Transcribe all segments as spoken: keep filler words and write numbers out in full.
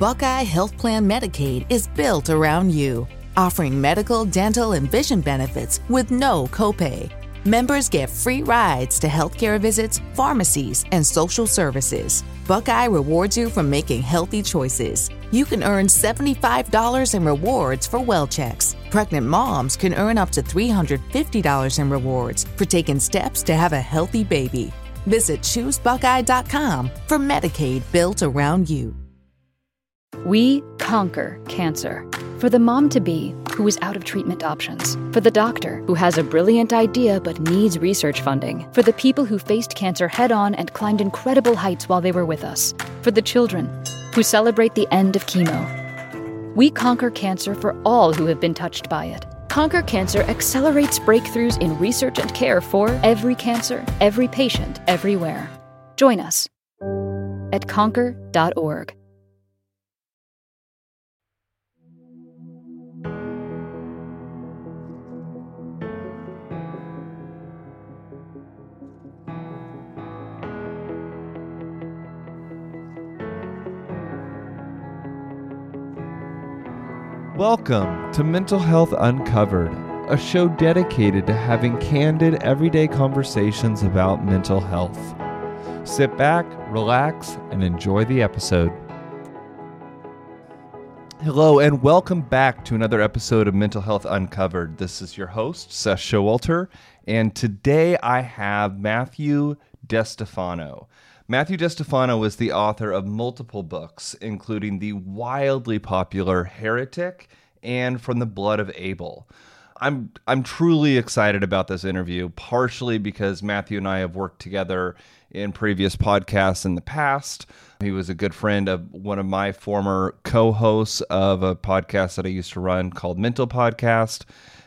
Buckeye Health Plan Medicaid is built around you, offering medical, dental, and vision benefits with no copay. Members get free rides to healthcare visits, pharmacies, and social services. Buckeye rewards you for making healthy choices. You can earn seventy-five dollars in rewards for well checks. Pregnant moms can earn up to three hundred fifty dollars in rewards for taking steps to have a healthy baby. Visit choose buckeye dot com for Medicaid built around you. We conquer cancer. For the mom-to-be who is out of treatment options. For the doctor who has a brilliant idea but needs research funding. For the people who faced cancer head-on and climbed incredible heights while they were with us. For the children who celebrate the end of chemo. We conquer cancer for all who have been touched by it. Conquer Cancer accelerates breakthroughs in research and care for every cancer, every patient, everywhere. Join us at conquer dot org. Welcome to Mental Health Uncovered, a show dedicated to having candid, everyday conversations about mental health. Sit back, relax, and enjoy the episode. Hello, and welcome back to another episode of Mental Health Uncovered. This is your host, Seth Showalter, and today I have Matthew Distefano. Matthew Distefano is the author of multiple books, including the wildly popular Heretic and From the Blood of Abel. I'm I'm truly excited about this interview, partially because Matthew and I have worked together in previous podcasts in the past. He was a good friend of one of my former co-hosts of a podcast that I used to run called Mental Podcast.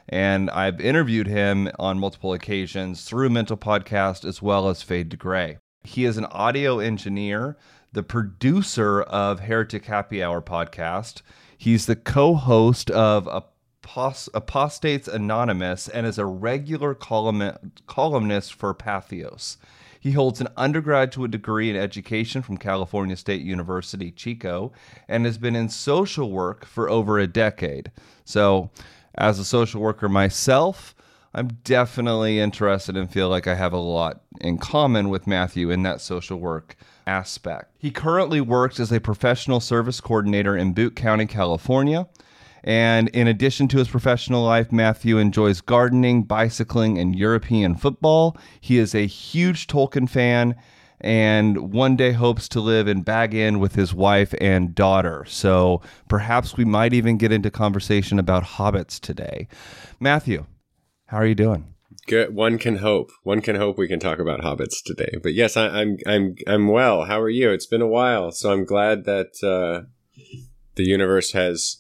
And I've interviewed him on multiple occasions through Mental Podcast as well as Fade to Gray. He is an audio engineer, the producer of Heretic Happy Hour podcast. He's the co-host of Apost- Apostates Anonymous and is a regular column- columnist for Patheos. He holds an undergraduate degree in education from California State University, Chico, and has been in social work for over a decade. So, as a social worker myself, I'm definitely interested and feel like I have a lot in common with Matthew in that social work aspect. He currently works as a professional service coordinator in Butte County, California. And in addition to his professional life, Matthew enjoys gardening, bicycling, and European football. He is a huge Tolkien fan and one day hopes to live in Bag End with his wife and daughter. So perhaps we might even get into conversation about hobbits today. Matthew, how are you doing? Good. One can hope. One can hope we can talk about hobbits today. But yes, I, I'm I'm I'm well. How are you? It's been a while, so I'm glad that uh, the universe has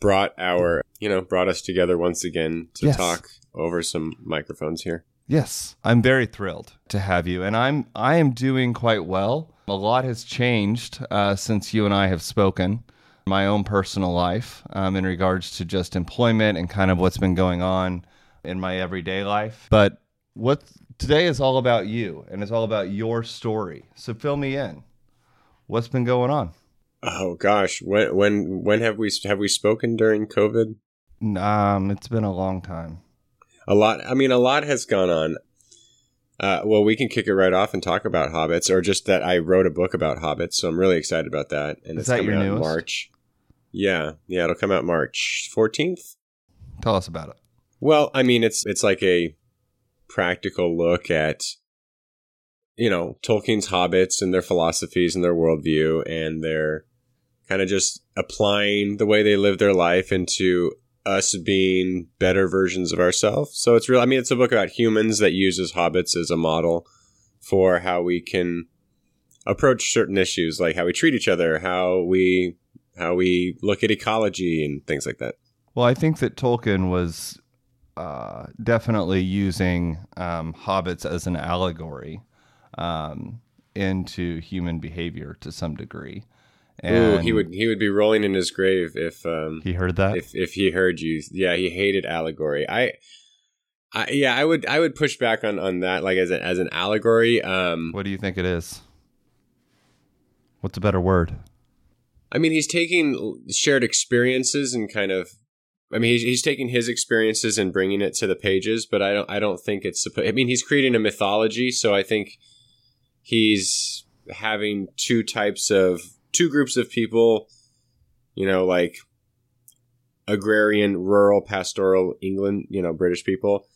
brought our you know brought us together once again to yes. talk over some microphones here. Yes, I'm very thrilled to have you, and I'm I am doing quite well. A lot has changed uh, since you and I have spoken. My own personal life, um, in regards to just employment and kind of what's been going on in my everyday life. But what today is all about you, and it's all about your story. So fill me in. What's been going on? Oh gosh, when when when have we have we spoken during COVID? Um, it's been a long time. A lot. I mean, a lot has gone on. Uh, well, we can kick it right off and talk about hobbits, or just that I wrote a book about hobbits. So I'm really excited about that. And is it's that coming your newest? Out in March. Yeah, yeah, it'll come out March fourteenth. Tell us about it. Well, I mean, it's it's like a practical look at, you know, Tolkien's hobbits and their philosophies and their worldview, and they're kind of just applying the way they live their life into us being better versions of ourselves. So it's real. I mean, it's a book about humans that uses hobbits as a model for how we can approach certain issues, like how we treat each other, how we how we look at ecology and things like that. Well, I think that Tolkien was Uh, definitely using um, hobbits as an allegory um, into human behavior to some degree. And ooh, he would he would be rolling in his grave if um, he heard that. If if he heard you, yeah, he hated allegory. I, I yeah, I would I would push back on, on that, like as a, as an allegory. Um, what do you think it is? What's a better word? I mean, he's taking shared experiences and kind of, I mean, he's, he's taking his experiences and bringing it to the pages, but I don't, I don't think it's, I mean, he's creating a mythology. So I think he's having two types of, two groups of people, you know, like agrarian, rural, pastoral England, you know, British people.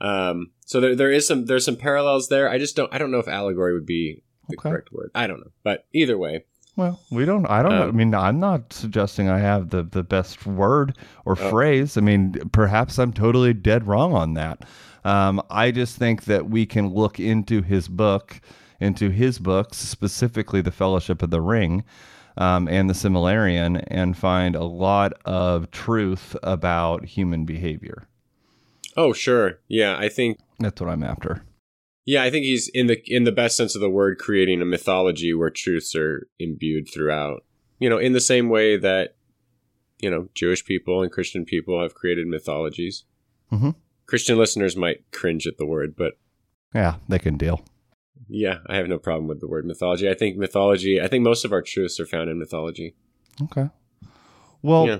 Um, so there, there is some, there's some parallels there. I just don't, I don't know if allegory would be the okay. correct word. I don't know, but either way. Well, we don't, I don't um, know. I mean, I'm not suggesting I have the, the best word or oh. phrase. I mean, perhaps I'm totally dead wrong on that. Um, I just think that we can look into his book, into his books, specifically The Fellowship of the Ring, um, and The Silmarillion, and find a lot of truth about human behavior. Oh, sure. Yeah, I think that's what I'm after. Yeah, I think he's in the in the best sense of the word creating a mythology where truths are imbued throughout. You know, in the same way that, you know, Jewish people and Christian people have created mythologies. Mm-hmm. Christian listeners might cringe at the word, but yeah, they can deal. Yeah, I have no problem with the word mythology. I think mythology. I think most of our truths are found in mythology. Okay. Well. Yeah.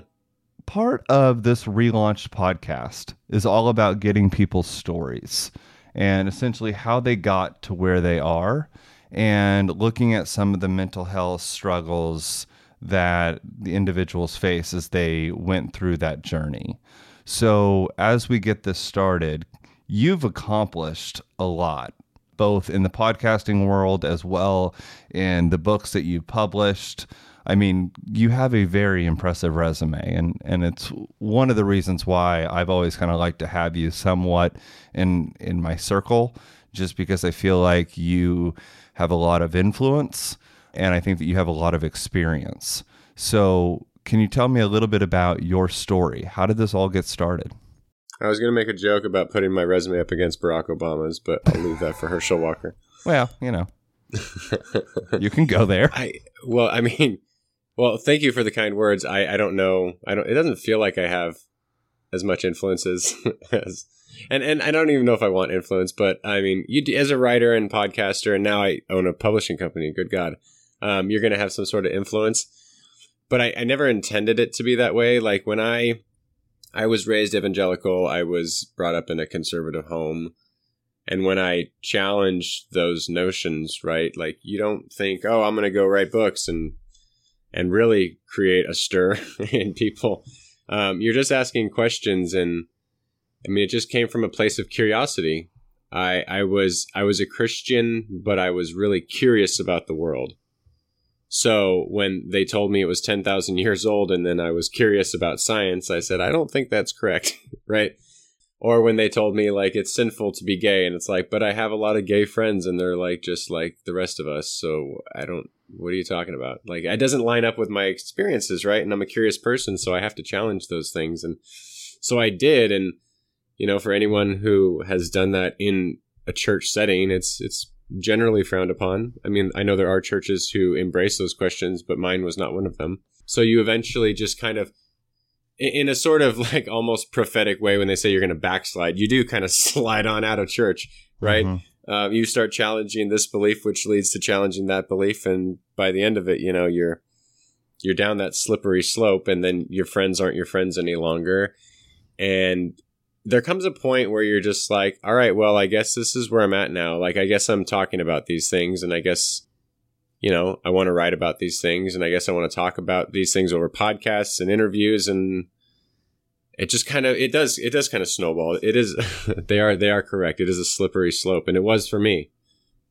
Part of this relaunched podcast is all about getting people's stories and essentially how they got to where they are and looking at some of the mental health struggles that the individuals face as they went through that journey. So as we get this started, you've accomplished a lot, both in the podcasting world as well in the books that you've published. I mean, you have a very impressive resume, and, and it's one of the reasons why I've always kind of liked to have you somewhat in in my circle, just because I feel like you have a lot of influence, and I think that you have a lot of experience. So can you tell me a little bit about your story? How did this all get started? I was going to make a joke about putting my resume up against Barack Obama's, but I'll leave that for Herschel Walker. Well, you know, you can go there. I Well, I mean... Well, thank you for the kind words. I, I don't know. I don't. It doesn't feel like I have as much influence as, as, and and I don't even know if I want influence. But I mean, you as a writer and podcaster, and now I own a publishing company. Good God, um, you're going to have some sort of influence. But I, I never intended it to be that way. Like when I I was raised evangelical, I was brought up in a conservative home, and when I challenged those notions, right? Like you don't think, oh, I'm going to go write books and. and really create a stir in people. Um, you're just asking questions. And I mean, it just came from a place of curiosity. I, I was, I was a Christian, but I was really curious about the world. So when they told me it was ten thousand years old, and then I was curious about science, I said, I don't think that's correct. Right. Or when they told me like, it's sinful to be gay, and it's like, but I have a lot of gay friends and they're like, just like the rest of us. So I don't, what are you talking about? Like, it doesn't line up with my experiences, right? And I'm a curious person, so I have to challenge those things. And so I did. And, you know, for anyone who has done that in a church setting, it's it's generally frowned upon. I mean, I know there are churches who embrace those questions, but mine was not one of them. So you eventually just kind of, in a sort of like almost prophetic way, when they say you're going to backslide, you do kind of slide on out of church, right? Mm-hmm. Uh, you start challenging this belief, which leads to challenging that belief. And by the end of it, you know, you're you're down that slippery slope, and then your friends aren't your friends any longer. And there comes a point where you're just like, all right, well, I guess this is where I'm at now. Like, I guess I'm talking about these things, and I guess, you know, I want to write about these things, and I guess I want to talk about these things over podcasts and interviews. And it just kind of, it does, it does kind of snowball. It is, they are, they are correct. It is a slippery slope. And it was for me,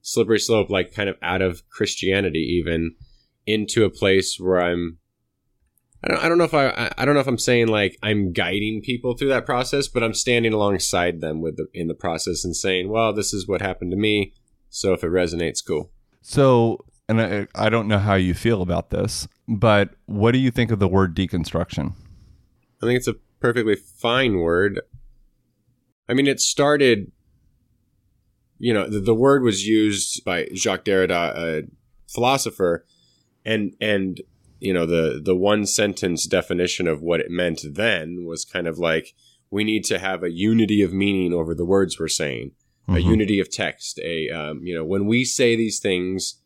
slippery slope, like kind of out of Christianity, even into a place where I'm, I don't, I don't know if I, I don't know if I'm saying like I'm guiding people through that process, but I'm standing alongside them with the, in the process and saying, well, this is what happened to me. So if it resonates, cool. So, and I, I don't know how you feel about this, but what do you think of the word deconstruction? I think it's a perfectly fine word. I mean, it started, you know, the, the word was used by Jacques Derrida, a philosopher, and, and you know, the, the one sentence definition of what it meant then was kind of like, we need to have a unity of meaning over the words we're saying, mm-hmm. a unity of text, a, um, you know, when we say these things,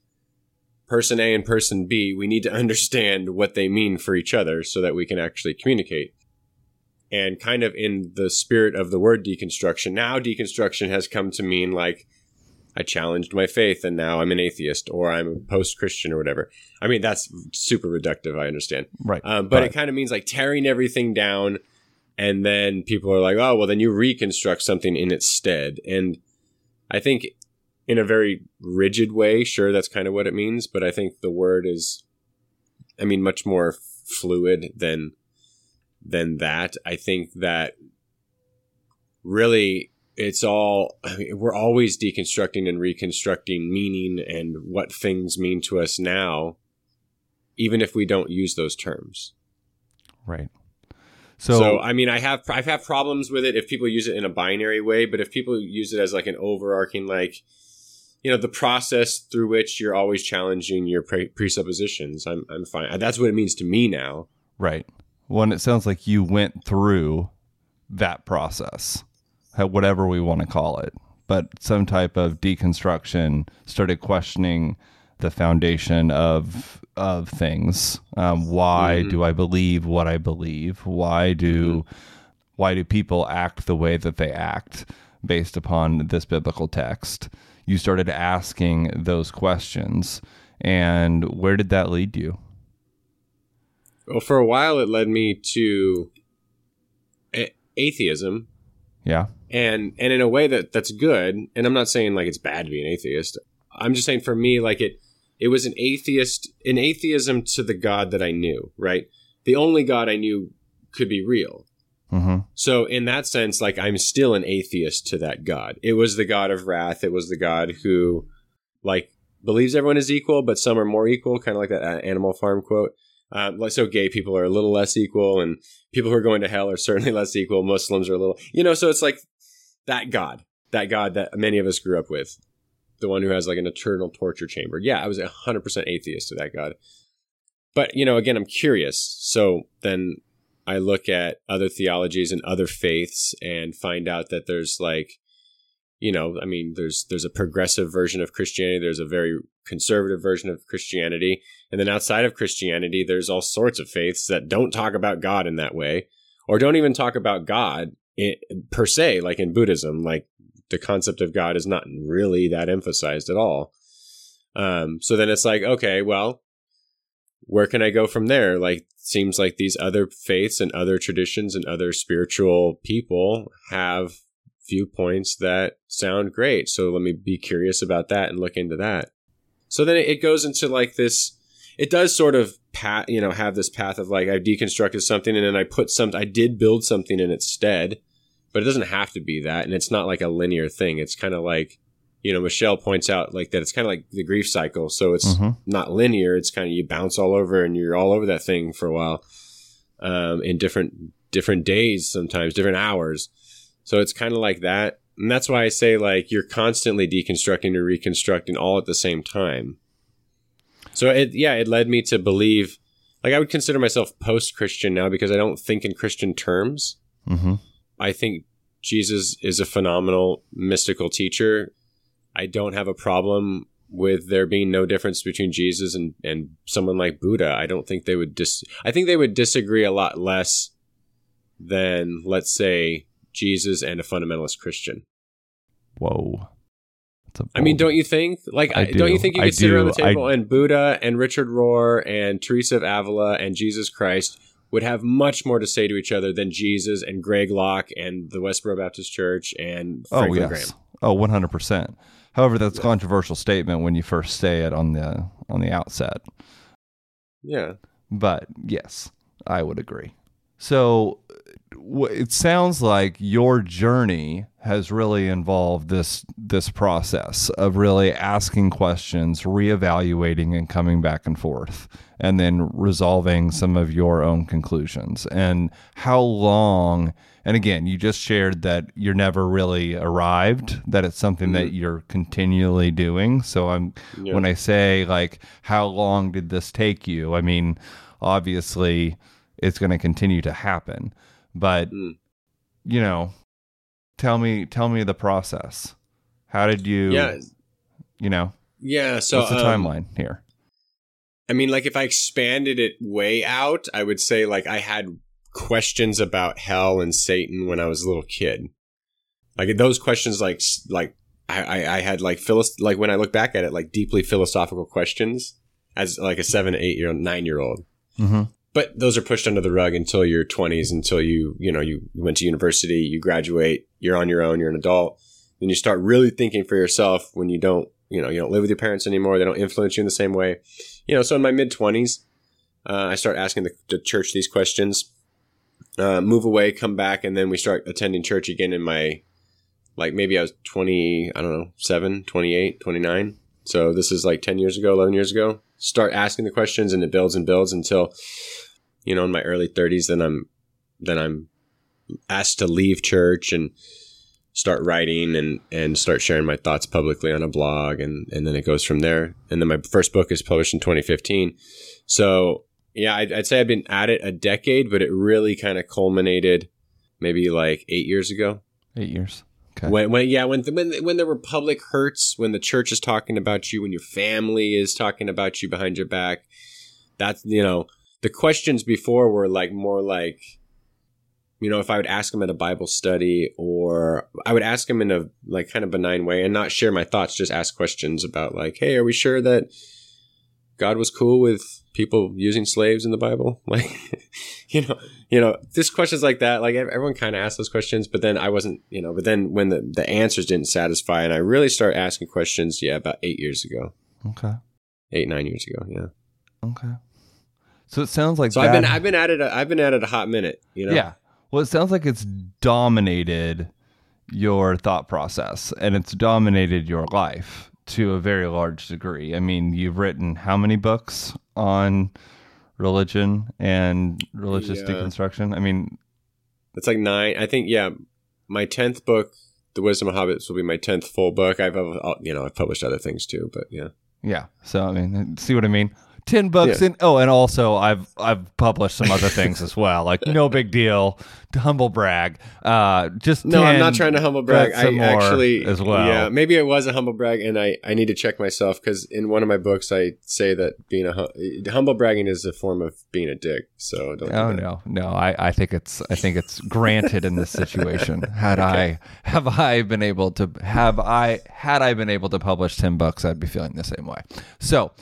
person A and person B, we need to understand what they mean for each other so that we can actually communicate. And kind of in the spirit of the word deconstruction, now deconstruction has come to mean like, I challenged my faith and now I'm an atheist or I'm a post-Christian or whatever. I mean, that's super reductive, I understand. Right. Um, but right. It kind of means like tearing everything down, and then people are like, oh, well, then you reconstruct something in its stead. And I think in a very rigid way, sure, that's kind of what it means. But I think the word is, I mean, much more fluid than than that. I think that really... It's all, I mean, we're always deconstructing and reconstructing meaning and what things mean to us now, even if we don't use those terms. Right. So, so I mean, I have, I've had problems with it if people use it in a binary way, but if people use it as like an overarching, like, you know, the process through which you're always challenging your pre- presuppositions, I'm, I'm fine. That's what it means to me now. Right. Well, and it sounds like you went through that process, whatever we want to call it, but some type of deconstruction, started questioning the foundation of of things. Um, why mm-hmm. do I believe what I believe? Why do mm-hmm. why do people act the way that they act based upon this biblical text? You started asking those questions, and where did that lead you? Well, for a while, it led me to a- atheism. Yeah. And and in a way that that's good, and I'm not saying like it's bad to be an atheist. I'm just saying for me, like it it was an atheist, an atheism to the God that I knew, right? The only God I knew could be real. Mm-hmm. So in that sense, like I'm still an atheist to that God. It was the God of wrath. It was the God who like believes everyone is equal, but some are more equal, kind of like that Animal Farm quote. Um, so gay people are a little less equal, and people who are going to hell are certainly less equal. Muslims are a little, you know, so it's like that God, that God that many of us grew up with, the one who has like an eternal torture chamber. Yeah, I was one hundred percent atheist to that God. But, you know, again, I'm curious. So then I look at other theologies and other faiths and find out that there's like, you know, I mean, there's there's a progressive version of Christianity. There's a very conservative version of Christianity. And then outside of Christianity, there's all sorts of faiths that don't talk about God in that way, or don't even talk about God in, per se, like in Buddhism. Like the concept of God is not really that emphasized at all. Um, so then it's like, okay, well, where can I go from there? Like, seems like these other faiths and other traditions and other spiritual people have viewpoints that sound great. So let me be curious about that and look into that. So then it goes into like this, it does sort of, path, you know, have this path of like, I've deconstructed something and then I put some, I did build something in its stead, but it doesn't have to be that. And it's not like a linear thing. It's kind of like, you know, Michelle points out like that it's kind of like the grief cycle. So it's mm-hmm. not linear. It's kind of, you bounce all over and you're all over that thing for a while, um, in different, different days, sometimes different hours. So it's kind of like that. And that's why I say, like, you're constantly deconstructing and reconstructing all at the same time. So, it, yeah, it led me to believe, like, I would consider myself post-Christian now because I don't think in Christian terms. Mm-hmm. I think Jesus is a phenomenal mystical teacher. I don't have a problem with there being no difference between Jesus and, and someone like Buddha. I don't think they would dis- I think they would disagree a lot less than, let's say, Jesus and a fundamentalist Christian. Whoa. That's a bold... I mean, don't you think? Like, I do. Don't you think you could I sit do. around the table I... and Buddha and Richard Rohr and Teresa of Avila and Jesus Christ would have much more to say to each other than Jesus and Greg Locke and the Westboro Baptist Church and Franklin oh, yes. Graham? Oh, one hundred percent. However, that's a controversial statement when you first say it on the on the outset. Yeah. But yes, I would agree. So it sounds like your journey has really involved this this process of really asking questions, reevaluating, and coming back and forth, and then resolving some of your own conclusions. And how long, and again, you just shared that you're never really arrived, that it's something mm-hmm. that you're continually doing. So I'm yeah. when I say, like, how long did this take you? I mean, obviously, it's going to continue to happen. But, mm. you know, tell me, tell me the process. How did you, yeah. you know, yeah, so, what's the um, timeline here? I mean, like if I expanded it way out, I would say like I had questions about hell and Satan when I was a little kid. Like those questions, like like I, I had like philist like when I look back at it, like deeply philosophical questions as like a seven, eight year old, nine year old. Mm-hmm. But those are pushed under the rug until your twenties, until you, you know, you went to university, you graduate, you're on your own, you're an adult. Then you start really thinking for yourself when you don't, you know, you don't live with your parents anymore. They don't influence you in the same way. You know, so in my mid-twenties, uh, I start asking the, the church these questions, uh, move away, come back, and then we start attending church again in my, like maybe I was twenty, I don't know, seven, twenty-eight, twenty-nine. So this is like ten years ago, eleven years ago. Start asking the questions and it builds and builds until, you know, in my early thirties, then I'm, then I'm asked to leave church and start writing and, and start sharing my thoughts publicly on a blog. And, and then it goes from there. And then my first book is published in twenty fifteen. So yeah, I'd, I'd say I've been at it a decade, but it really kind of culminated maybe like eight years ago. Eight years. Okay. When, when, yeah, when, when, when there were public hurts, when the church is talking about you, when your family is talking about you behind your back, that's, you know, the questions before were like more like, you know, if I would ask them at a Bible study, or I would ask them in a like kind of benign way and not share my thoughts, just ask questions about like, hey, are we sure that God was cool with people using slaves in the Bible? Like, you know, you know, just questions like that. Like everyone kind of asks those questions, but then I wasn't, you know, but then when the, the answers didn't satisfy and I really started asking questions, yeah, about eight years ago. Okay. Eight, nine years ago. Yeah. Okay. So it sounds like so bad. I've been, I've been at it. A, I've been at it a hot minute, you know? Yeah. Well, it sounds like it's dominated your thought process and it's dominated your life to a very large degree. I mean, you've written how many books on religion and religious yeah. deconstruction? I mean, it's like nine. I think, yeah, my tenth book, The Wisdom of Hobbits, will be my tenth full book. I've, you know, I've published other things too, but yeah. Yeah. So, I mean, see what I mean? Ten books yeah. in. Oh, and also I've I've published some other things as well. Like no big deal, to humble brag. Uh, just no, ten, I'm not trying to humble brag. I actually as well. Yeah, maybe it was a humble brag, and I, I need to check myself because in one of my books I say that being a hum- humble bragging is a form of being a dick. So don't. Oh do no, no. I, I think it's I think it's granted in this situation. Had okay. I have I been able to have I had I been able to publish ten books, I'd be feeling the same way. So.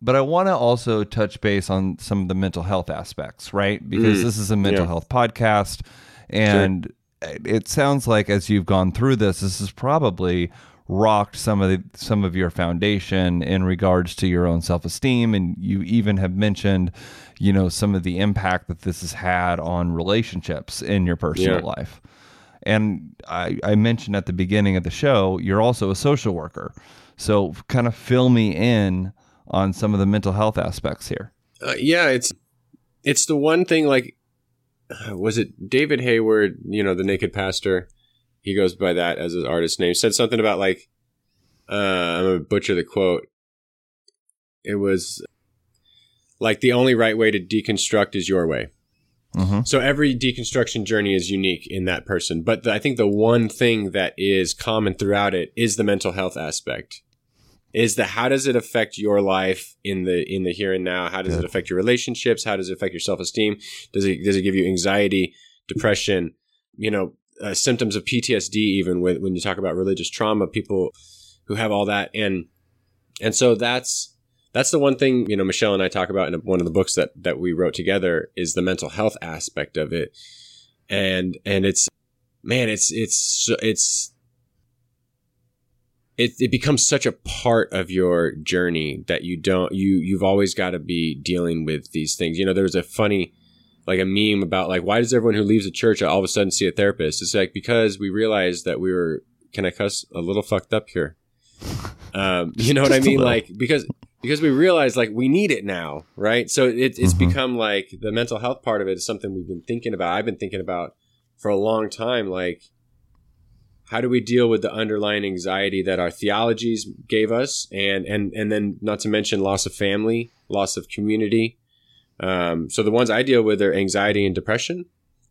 But I want to also touch base on some of the mental health aspects, right? Because mm, this is a mental yeah. health podcast. And sure. it sounds like as you've gone through this, this has probably rocked some of the, some of your foundation in regards to your own self-esteem. And you even have mentioned, you know, some of the impact that this has had on relationships in your personal yeah. life. And I, I mentioned at the beginning of the show, you're also a social worker. So kind of fill me in on some of the mental health aspects here. Uh, yeah, it's it's the one thing, like, was it David Hayward, you know, the naked pastor, he goes by that as his artist name, said something about, like, uh, I'm going to butcher the quote. It was, like, the only right way to deconstruct is your way. Mm-hmm. So every deconstruction journey is unique in that person. But the, I think the one thing that is common throughout it is the mental health aspect. Is the how does it affect your life in the in the here and now? How does it affect your relationships? How does it affect your self-esteem? Does it does it give you anxiety, depression, you know, uh, symptoms of P T S D? Even when when you talk about religious trauma, people who have all that, and and so that's that's the one thing, you know, Michelle and I talk about in one of the books that that we wrote together is the mental health aspect of it, and and it's man, it's it's it's. It, it becomes such a part of your journey that you don't, you, you've always got to be dealing with these things. You know, there was a funny, like a meme about like, why does everyone who leaves a church all of a sudden see a therapist? It's like, because we realized that we were, can I cuss, a little fucked up here? Um, you know what I mean? Like, because, because we realized like we need it now. Right. So it, it's mm-hmm. become like the mental health part of it is something we've been thinking about. I've been thinking about for a long time. Like, how do we deal with the underlying anxiety that our theologies gave us? And, and, and then not to mention loss of family, loss of community. Um, so the ones I deal with are anxiety and depression.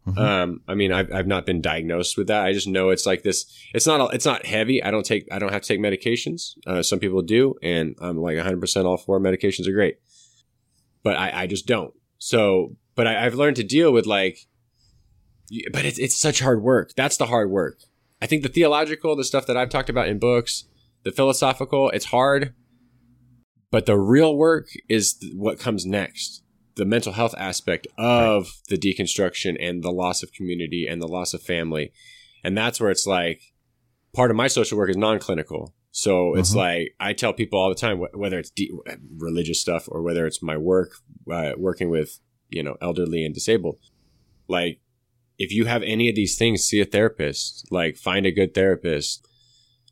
Mm-hmm. Um, I mean, I've, I've not been diagnosed with that. I just know it's like this, it's not, it's not heavy. I don't take, I don't have to take medications. Uh, some people do. And I'm like a hundred percent all four medications are great. but I, I just don't. So, but I, I've learned to deal with like, but it's it's such hard work. That's the hard work. I think the theological, the stuff that I've talked about in books, the philosophical, it's hard. But the real work is what comes next. The mental health aspect of the deconstruction and the loss of community and the loss of family. And that's where it's like, part of my social work is non-clinical. So it's mm-hmm. like, I tell people all the time, wh- whether it's de- religious stuff or whether it's my work, uh, working with, you know, elderly and disabled, like, if you have any of these things, see a therapist, like find a good therapist,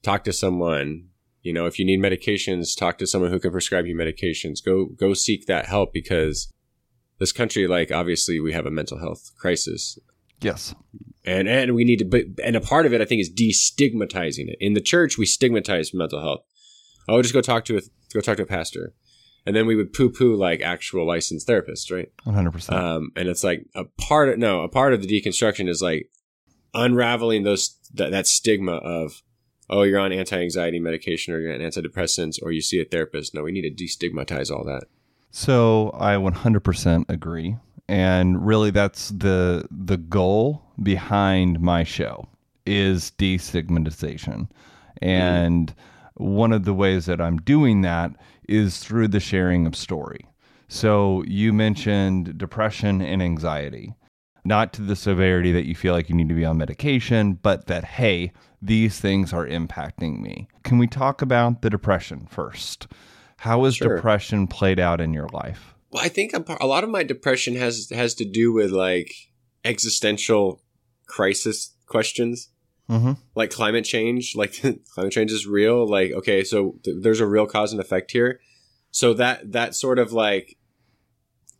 talk to someone. You know, if you need medications, talk to someone who can prescribe you medications. Go, go seek that help, because this country, like, obviously we have a mental health crisis. Yes. And, and we need to, but, and a part of it, I think, is destigmatizing it. In the church, we stigmatize mental health. Oh, just go talk to a, go talk to a pastor. And then we would poo poo like actual licensed therapists, right? one hundred percent. Um, and it's like a part of, no, a part of the deconstruction is like unraveling those, th- that stigma of, oh, you're on anti-anxiety medication or you're on antidepressants or you see a therapist. No, we need to destigmatize all that. So I one hundred percent agree. And really that's the the goal behind my show is destigmatization. And mm-hmm. one of the ways that I'm doing that is through the sharing of story. So you mentioned depression and anxiety. Not to the severity that you feel like you need to be on medication, but that, hey, these things are impacting me. Can we talk about the depression first? How has sure. depression played out in your life? Well, I think a lot of my depression has has to do with like existential crisis questions, mm-hmm. like climate change. Like climate change is real. Like, okay, so th- there's a real cause and effect here. So that that sort of like.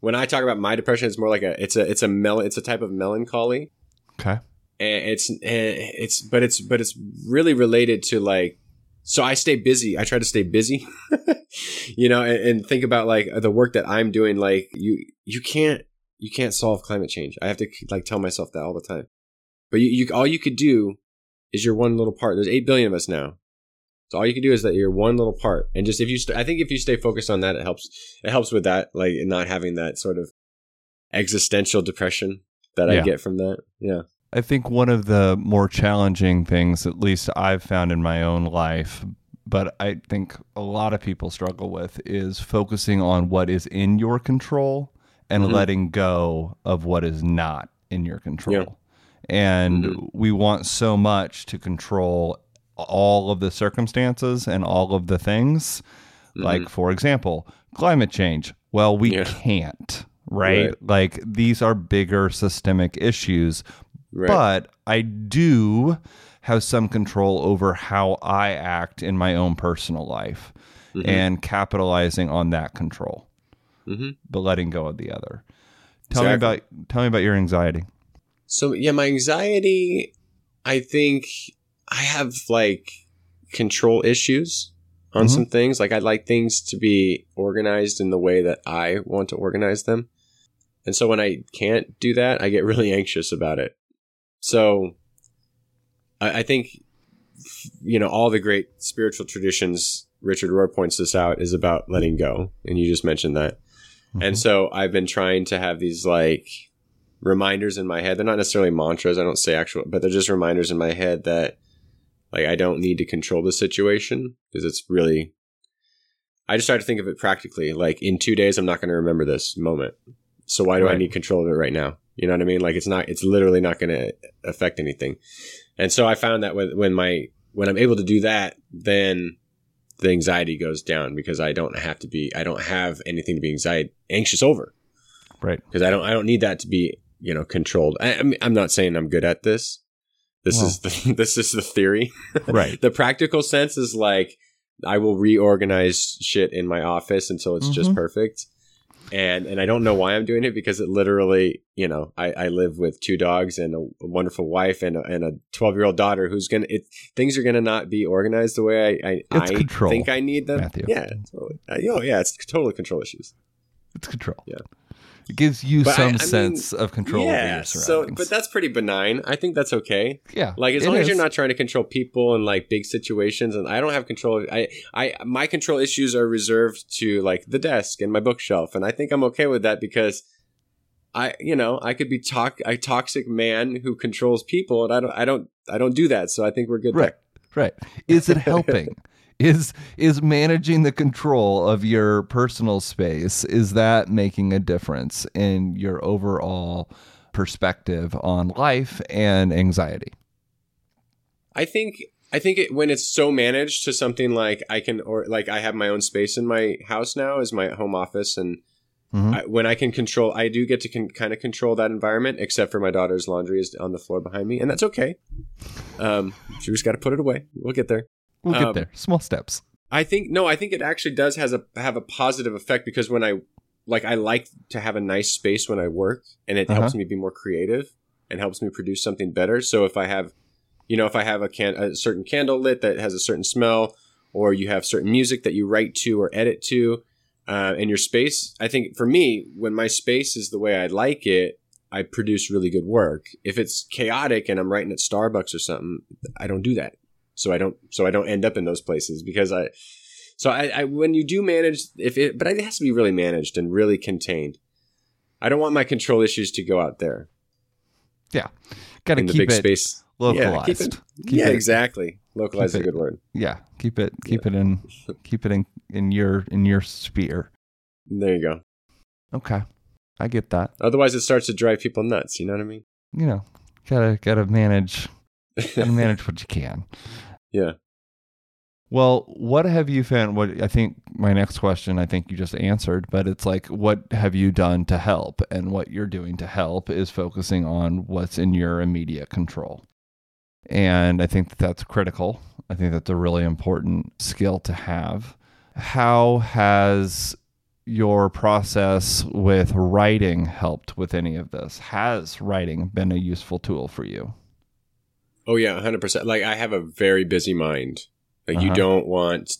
When I talk about my depression, it's more like a it's a it's a mel it's a type of melancholy. Okay. And it's and it's but it's but it's really related to like, so I stay busy. I try to stay busy, you know, and, and think about like the work that I'm doing. Like you you can't you can't solve climate change. I have to like tell myself that all the time. But you, you all you could do is your one little part. There's eight billion of us now. So all you can do is that you're one little part, and just if you, st- I think if you stay focused on that, it helps. It helps with that, like not having that sort of existential depression that yeah. I get from that. Yeah, I think one of the more challenging things, at least I've found in my own life, but I think a lot of people struggle with, is focusing on what is in your control and mm-hmm. letting go of what is not in your control. Yeah. And mm-hmm. we want so much to control all of the circumstances and all of the things, mm-hmm. like, for example, climate change. Well, we yeah. can't, right? right? Like, these are bigger systemic issues, right. but I do have some control over how I act in my own personal life mm-hmm. and capitalizing on that control, mm-hmm. but letting go of the other. Tell exactly. me about, tell me about your anxiety. So yeah, my anxiety, I think I have like control issues on mm-hmm. some things. Like I like things to be organized in the way that I want to organize them. And so when I can't do that, I get really anxious about it. So I, I think, you know, all the great spiritual traditions, Richard Rohr points this out, is about letting go. And you just mentioned that. Mm-hmm. And so I've been trying to have these like reminders in my head. They're not necessarily mantras. I don't say actual, but they're just reminders in my head that, like, I don't need to control the situation, because it's really, I just try to think of it practically. Like, in two days, I'm not going to remember this moment. So why do right. I need control of it right now? You know what I mean? Like, it's not, it's literally not going to affect anything. And so I found that when, when my, when I'm able to do that, then the anxiety goes down, because I don't have to be, I don't have anything to be anxiety, anxious over. Right. Because I don't, I don't need that to be, you know, controlled. I, I mean, I'm not saying I'm good at this. This wow. is the this is the theory. Right. The practical sense is like, I will reorganize shit in my office until it's mm-hmm. just perfect. And and I don't know why I'm doing it, because it literally, you know, I, I live with two dogs and a, a wonderful wife and a, and a twelve-year-old daughter who's going to – things are going to not be organized the way I, I, I think I need them. Matthew. Yeah. Totally. Uh, oh, yeah. It's totally control issues. It's control. Yeah. It gives you but some I, I sense mean, of control yeah, over your surroundings. So, but that's pretty benign. I think that's okay. Yeah. Like, as long is. as you're not trying to control people and, like, big situations. And I don't have control. I, I, my control issues are reserved to, like, the desk and my bookshelf. And I think I'm okay with that because I, you know, I could be talk a toxic man who controls people, and I don't, I don't, I don't do that. So I think we're good. Right. There. Right. Is it helping? Is is managing the control of your personal space, is that making a difference in your overall perspective on life and anxiety? I think I think it, when it's so managed to something like I can, or like I have my own space in my house now is my home office, and mm-hmm. I, when I can control, I do get to con- kind of control that environment, except for my daughter's laundry is on the floor behind me, and that's okay. Um, she just got to put it away. We'll get there. We'll get um, there. Small steps. I think no. I think it actually does has a have a positive effect because when I like, I like to have a nice space when I work, and it uh-huh. helps me be more creative and helps me produce something better. So if I have, you know, if I have a can a certain candle lit that has a certain smell, or you have certain music that you write to or edit to, uh, and your space, I think for me, when my space is the way I like it, I produce really good work. If it's chaotic and I'm writing at Starbucks or something, I don't do that. So I don't, so I don't end up in those places because I, so I, I, when you do manage, if it, but it has to be really managed and really contained. I don't want my control issues to go out there. Yeah. Got to keep the big it space. localized. Yeah, keep it, keep yeah it, exactly. Localized is a good word. Yeah. Keep it, keep yeah. it in, keep it in, in your, in your sphere. There you go. Okay. I get that. Otherwise it starts to drive people nuts. You know what I mean? You know, gotta, gotta manage, gotta manage what you can. Yeah. Well, what have you found? What I think my next question, I think you just answered, but it's like, what have you done to help? And what you're doing to help is focusing on what's in your immediate control. And I think that that's critical. I think that's a really important skill to have. How has your process with writing helped with any of this? Has writing been a useful tool for you? Oh yeah, one hundred percent. Like I have a very busy mind. Like uh-huh. you don't want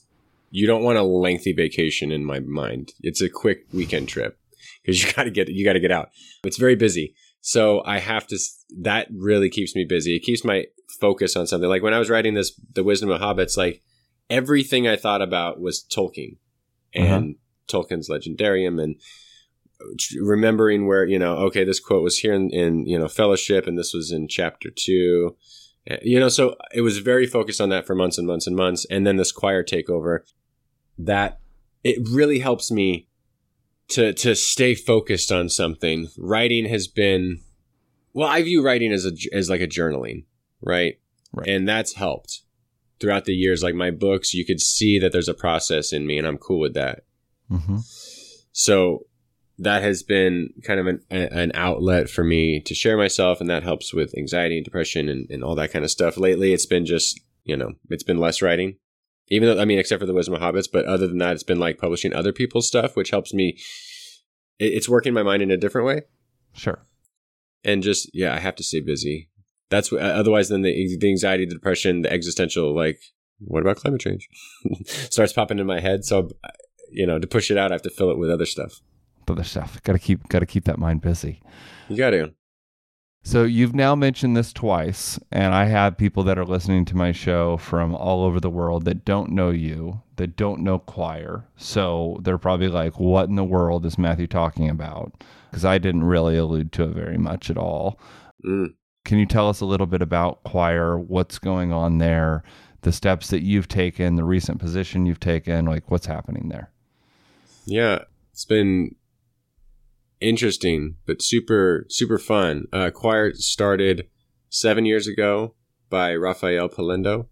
you don't want a lengthy vacation in my mind. It's a quick weekend trip because you got to get you got to get out. It's very busy. So I have to that really keeps me busy. It keeps my focus on something. Like when I was writing this The Wisdom of Hobbits, like everything I thought about was Tolkien and uh-huh. Tolkien's Legendarium and remembering where, you know, okay, this quote was here in, in you know, Fellowship and this was in chapter two. You know, so it was very focused on that for months and months and months. And then this choir takeover, that it really helps me to to stay focused on something. Writing has been, well, I view writing as a, as like a journaling, right? Right. And that's helped throughout the years. Like my books, you could see that there's a process in me and I'm cool with that. Mm-hmm. So that has been kind of an an outlet for me to share myself, and that helps with anxiety and depression and, and all that kind of stuff. Lately, it's been just, you know, it's been less writing, even though, I mean, except for The Wisdom of Hobbits, but other than that, it's been like publishing other people's stuff, which helps me. It, it's working my mind in a different way. Sure. And just, yeah, I have to stay busy. That's what, otherwise then the, the anxiety, the depression, the existential, like, what about climate change? starts popping in my head. So, you know, to push it out, I have to fill it with other stuff. Other stuff. Got to keep, got to keep that mind busy. You got to. So you've now mentioned this twice, and I have people that are listening to my show from all over the world that don't know you, that don't know choir. So they're probably like, what in the world is Matthew talking about? Because I didn't really allude to it very much at all. Mm. Can you tell us a little bit about choir, what's going on there, the steps that you've taken, the recent position you've taken, like what's happening there? Yeah, it's been interesting, but super, super fun. Uh, choir started seven years ago by Rafael Palendo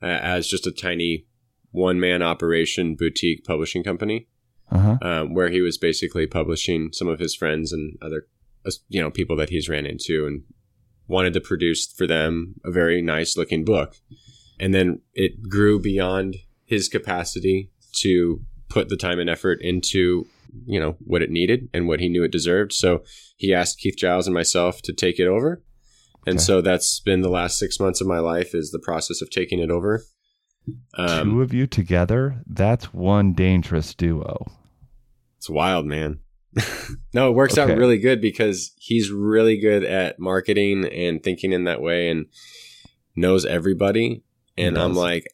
uh, as just a tiny one-man operation boutique publishing company, uh-huh. um, where he was basically publishing some of his friends and other, uh, you know, people that he's ran into and wanted to produce for them a very nice-looking book. And then it grew beyond his capacity to put the time and effort into you know, what it needed and what he knew it deserved. So he asked Keith Giles and myself to take it over. And okay. so that's been the last six months of my life is the process of taking it over. Um, Two of you together? That's one dangerous duo. It's wild, man. No, it works okay. out really good because he's really good at marketing and thinking in that way and knows everybody. And I'm like,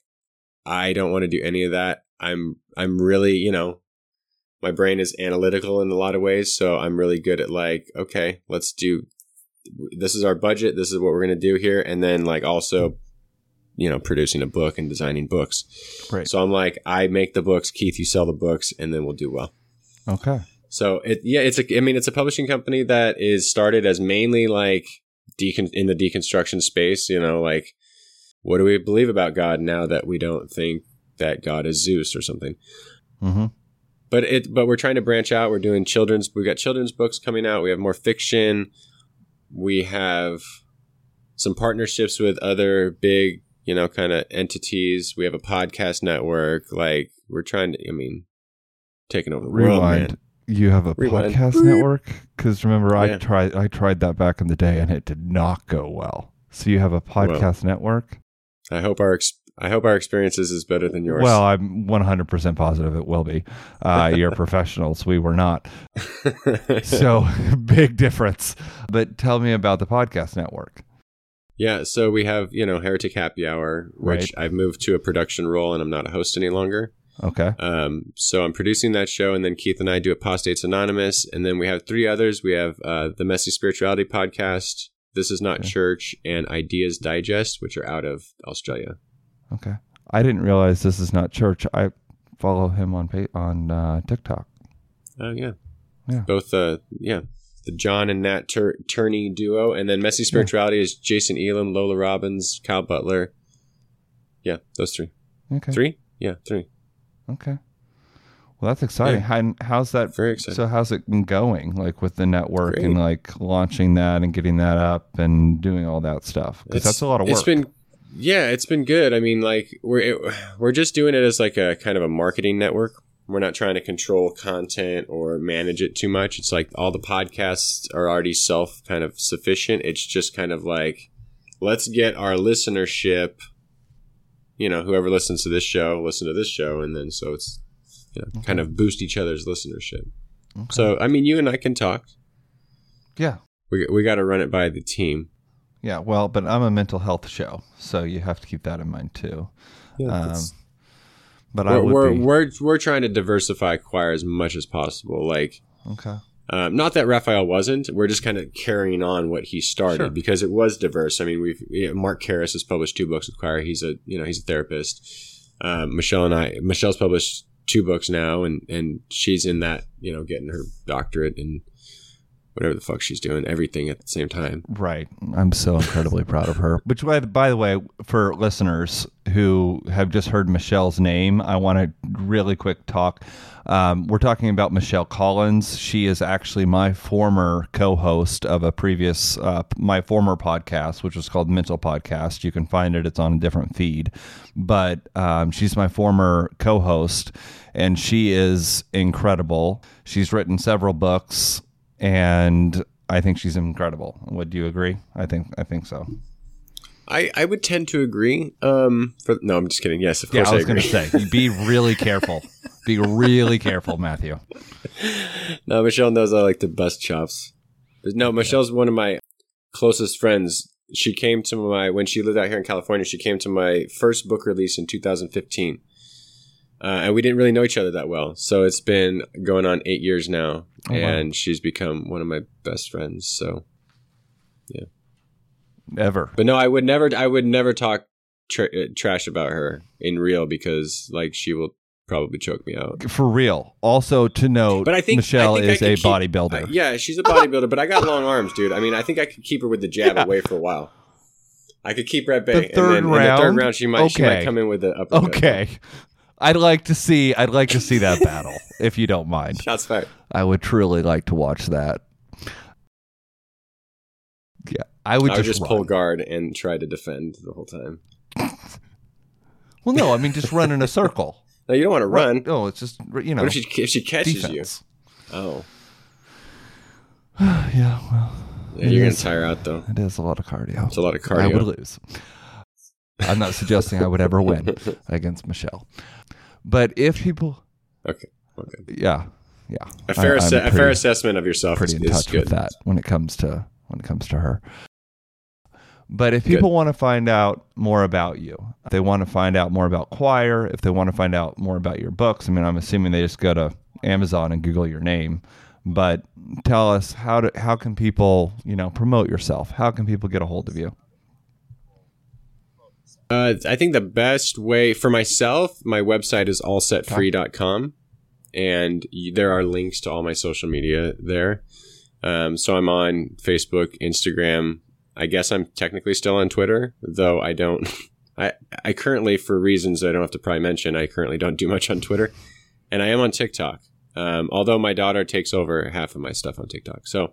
I don't want to do any of that. I'm I'm really, you know, my brain is analytical in a lot of ways. So I'm really good at like, okay, let's do, this is our budget. This is what we're going to do here. And then like also, you know, producing a book and designing books. Right. So I'm like, I make the books, Keith, you sell the books, and then we'll do well. Okay. So it, yeah, it's a, I mean, it's a publishing company that is started as mainly like decon- in the deconstruction space, you know, like, what do we believe about God now that we don't think that God is Zeus or something? Mm-hmm. But it, but we're trying to branch out. We're doing children's. We've got children's books coming out. We have more fiction. We have some partnerships with other big, you know, kind of entities. We have a podcast network. Like we're trying to. I mean, taking over the world, man. You have a Rewind. podcast Beep. network? Because remember, oh, I yeah. tried. I tried that back in the day, and it did not go well. So you have a podcast well, network. I hope our ex- I hope our experiences is better than yours. Well, I'm one hundred percent positive it will be. Uh, you're professionals. We were not. So big difference. But tell me about the podcast network. Yeah. So we have, you know, Heretic Happy Hour, which right. I've moved to a production role and I'm not a host any longer. Okay. Um, so I'm producing that show. And then Keith and I do Apostates Anonymous. And then we have three others. We have uh, the Messy Spirituality Podcast, This Is Not okay. Church, and Ideas Digest, which are out of Australia. Okay. I didn't realize This Is Not Church. I follow him on on uh, TikTok. Oh, uh, yeah. Yeah. Both, uh, yeah, the John and Nat Tur- Turney duo. And then Messy Spirituality yeah. is Jason Elam, Lola Robbins, Kyle Butler. Yeah, those three. Okay. Three? Yeah, three. Okay. Well, that's exciting. Yeah. How, how's that? Very exciting. So how's it been going, like with the network Great. and like launching that and getting that up and doing all that stuff? Because that's a lot of work. It's been, yeah, it's been good. I mean, like we're it, we're just doing it as like a kind of a marketing network. We're not trying to control content or manage it too much. It's like all the podcasts are already self kind of sufficient. It's just kind of like, let's get our listenership, you know, whoever listens to this show, listen to this show. And then so it's, you know, okay. kind of boost each other's listenership. Okay. So, I mean, you and I can talk. Yeah. We we got to run it by the team. Yeah, well, but I'm a mental health show, so you have to keep that in mind too. Yeah, um, but we're, I would we're, be... we're we're trying to diversify choir as much as possible. Like, okay, um, not that Raphael wasn't. We're just kind of carrying on what he started sure. because it was diverse. I mean, we've you know, Mark Karras has published two books with choir. He's a you know he's a therapist. Um, Michelle and I Michelle's published two books now, and and she's in that you know getting her doctorate and. Whatever the fuck she's doing, everything at the same time. Right. I'm so incredibly proud of her. Which, by the way, for listeners who have just heard Michelle's name, I want to really quick talk. Um, we're talking about Michelle Collins. She is actually my former co-host of a previous, uh, my former podcast, which was called Mental Podcast. You can find it. It's on a different feed. But um, she's my former co-host, and she is incredible. She's written several books. And I think she's incredible. Would you agree? I think I think so. I, I would tend to agree. Um, for, no, I'm just kidding. Yes, of course. Yeah, I was going to say, be really careful. Be really careful, Matthew. No, Michelle knows I like to bust chops. No, Michelle's yeah. one of my closest friends. She came to my when she lived out here in California. She came to my first book release in two thousand fifteen. Uh, and we didn't really know each other that well. So it's been going on eight years now. Oh, and wow. she's become one of my best friends. So, yeah. Never. But no, I would never I would never talk tra- trash about her in real because, like, she will probably choke me out. For real. Also, to note, but I think, Michelle I think is I a keep, bodybuilder. Uh, yeah, she's a bodybuilder. But I got long arms, dude. I mean, I think I could keep her with the jab yeah. away for a while. I could keep her at bay. The third and then, round? In the third round, she might, okay. she might come in with the uppercut. Okay. I'd like to see. I'd like to see that battle, if you don't mind. Shots fired. I would truly like to watch that. Yeah, I would. I would just, just pull guard and try to defend the whole time. Well, no, I mean just run in a circle. No, you don't want to run. run. No, it's just you know. What if she, if she catches defense. you? Oh. Yeah. Well. Yeah, you're is, gonna tire out though. It is a lot of cardio. It's a lot of cardio. I would lose. I'm not suggesting I would ever win against Michelle. But if people... Okay. Okay. Yeah. yeah. A fair, I, ass- a fair assessment of yourself. Pretty is, in touch is good. With that when it comes to when it comes to her. But if people Good. want to find out more about you, if they want to find out more about Choir, if they want to find out more about your books, I mean, I'm assuming they just go to Amazon and Google your name. But tell us, how do, how can people, you know, promote yourself? How can people get a hold of you? Uh, I think the best way for myself, my website is all set free dot com, and there are links to all my social media there. Um, so I'm on Facebook, Instagram. I guess I'm technically still on Twitter, though I don't. I I currently, for reasons I don't have to probably mention, I currently don't do much on Twitter, and I am on TikTok. Um, although my daughter takes over half of my stuff on TikTok. So,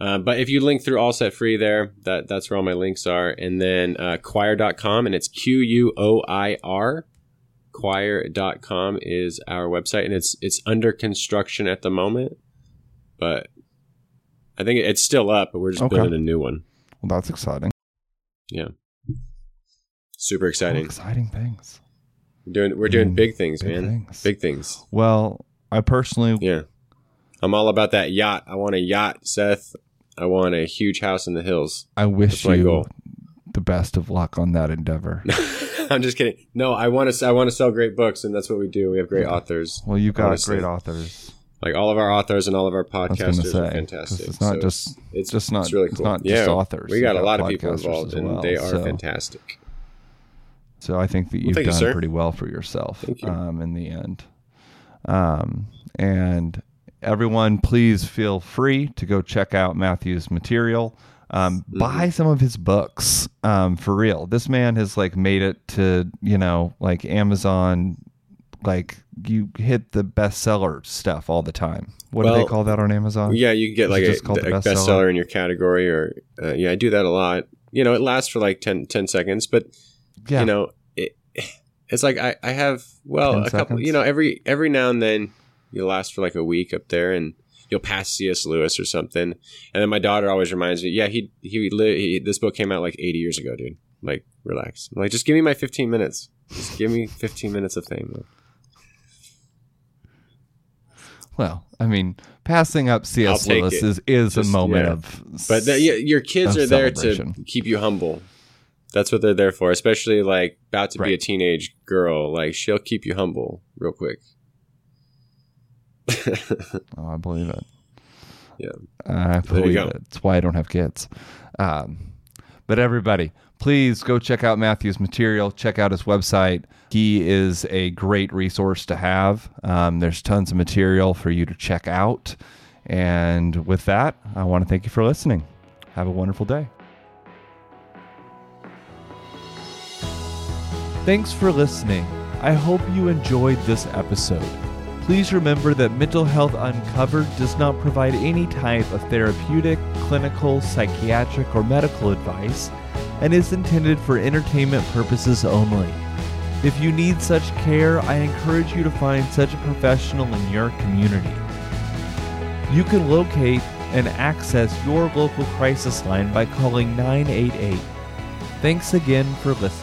uh, but if you link through All Set Free there, that that's where all my links are. And then uh, choir dot com, and it's Q U O I R. choir dot com is our website, and it's it's under construction at the moment, but I think it's still up. But we're just okay. building a new one. Well, that's exciting. Yeah. Super exciting. All exciting things. We're doing, we're doing big things, big man. Things. Big things. Well, I personally... Yeah. I'm all about that yacht. I want a yacht, Seth. I want a huge house in the hills. I wish you goal. the best of luck on that endeavor. I'm just kidding. No, I want to I want to sell great books, and that's what we do. We have great yeah. authors. Well, you've got honestly. great authors. Like all of our authors and all of our podcasters say, are fantastic. It's not so just it's just not it's really cool. It's not just yeah, authors. We got, got a lot of people involved, well, and they are so, fantastic. So I think that you've well, done you, pretty well for yourself you. um, in the end. Um, and everyone, please feel free to go check out Matthew's material. Um, mm-hmm. Buy some of his books. Um, for real, this man has like made it to you know like Amazon. Like you hit the bestseller stuff all the time. What well, do they call that on Amazon? Yeah, you can get like a, a bestseller? bestseller in your category, or uh, yeah, I do that a lot. You know, it lasts for like ten, ten seconds, but yeah. you know, it, it's like I, I have well a couple. You know, every every now and then you last for like a week up there, and you'll pass C S. Lewis or something. And then my daughter always reminds me, yeah, he he, he this book came out like eighty years ago, dude. Like, relax. I'm like, just give me my fifteen minutes. Just give me fifteen minutes of fame. Like, well, I mean, passing up C S. Lewis it. is, is Just, a moment yeah. of But the, your kids are there to keep you humble. That's what they're there for, especially like about to right. be a teenage girl. Like she'll keep you humble real quick. Oh, I believe it. Yeah. I believe it. That's why I don't have kids. Um, but everybody, please go check out Matthew's material. Check out his website. He is a great resource to have. Um, there's tons of material for you to check out. And with that, I want to thank you for listening. Have a wonderful day. Thanks for listening. I hope you enjoyed this episode. Please remember that Mental Health Uncovered does not provide any type of therapeutic, clinical, psychiatric, or medical advice, and is intended for entertainment purposes only. If you need such care, I encourage you to find such a professional in your community. You can locate and access your local crisis line by calling nine eight eight. Thanks again for listening.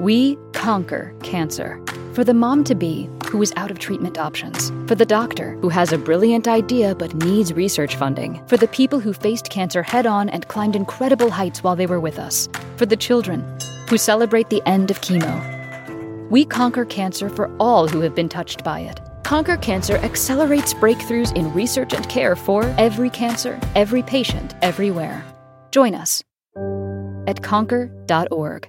We conquer cancer. For the mom-to-be who is out of treatment options, for the doctor who has a brilliant idea but needs research funding, for the people who faced cancer head-on and climbed incredible heights while they were with us, for the children who celebrate the end of chemo. We conquer cancer for all who have been touched by it. Conquer Cancer accelerates breakthroughs in research and care for every cancer, every patient, everywhere. Join us at conquer dot org.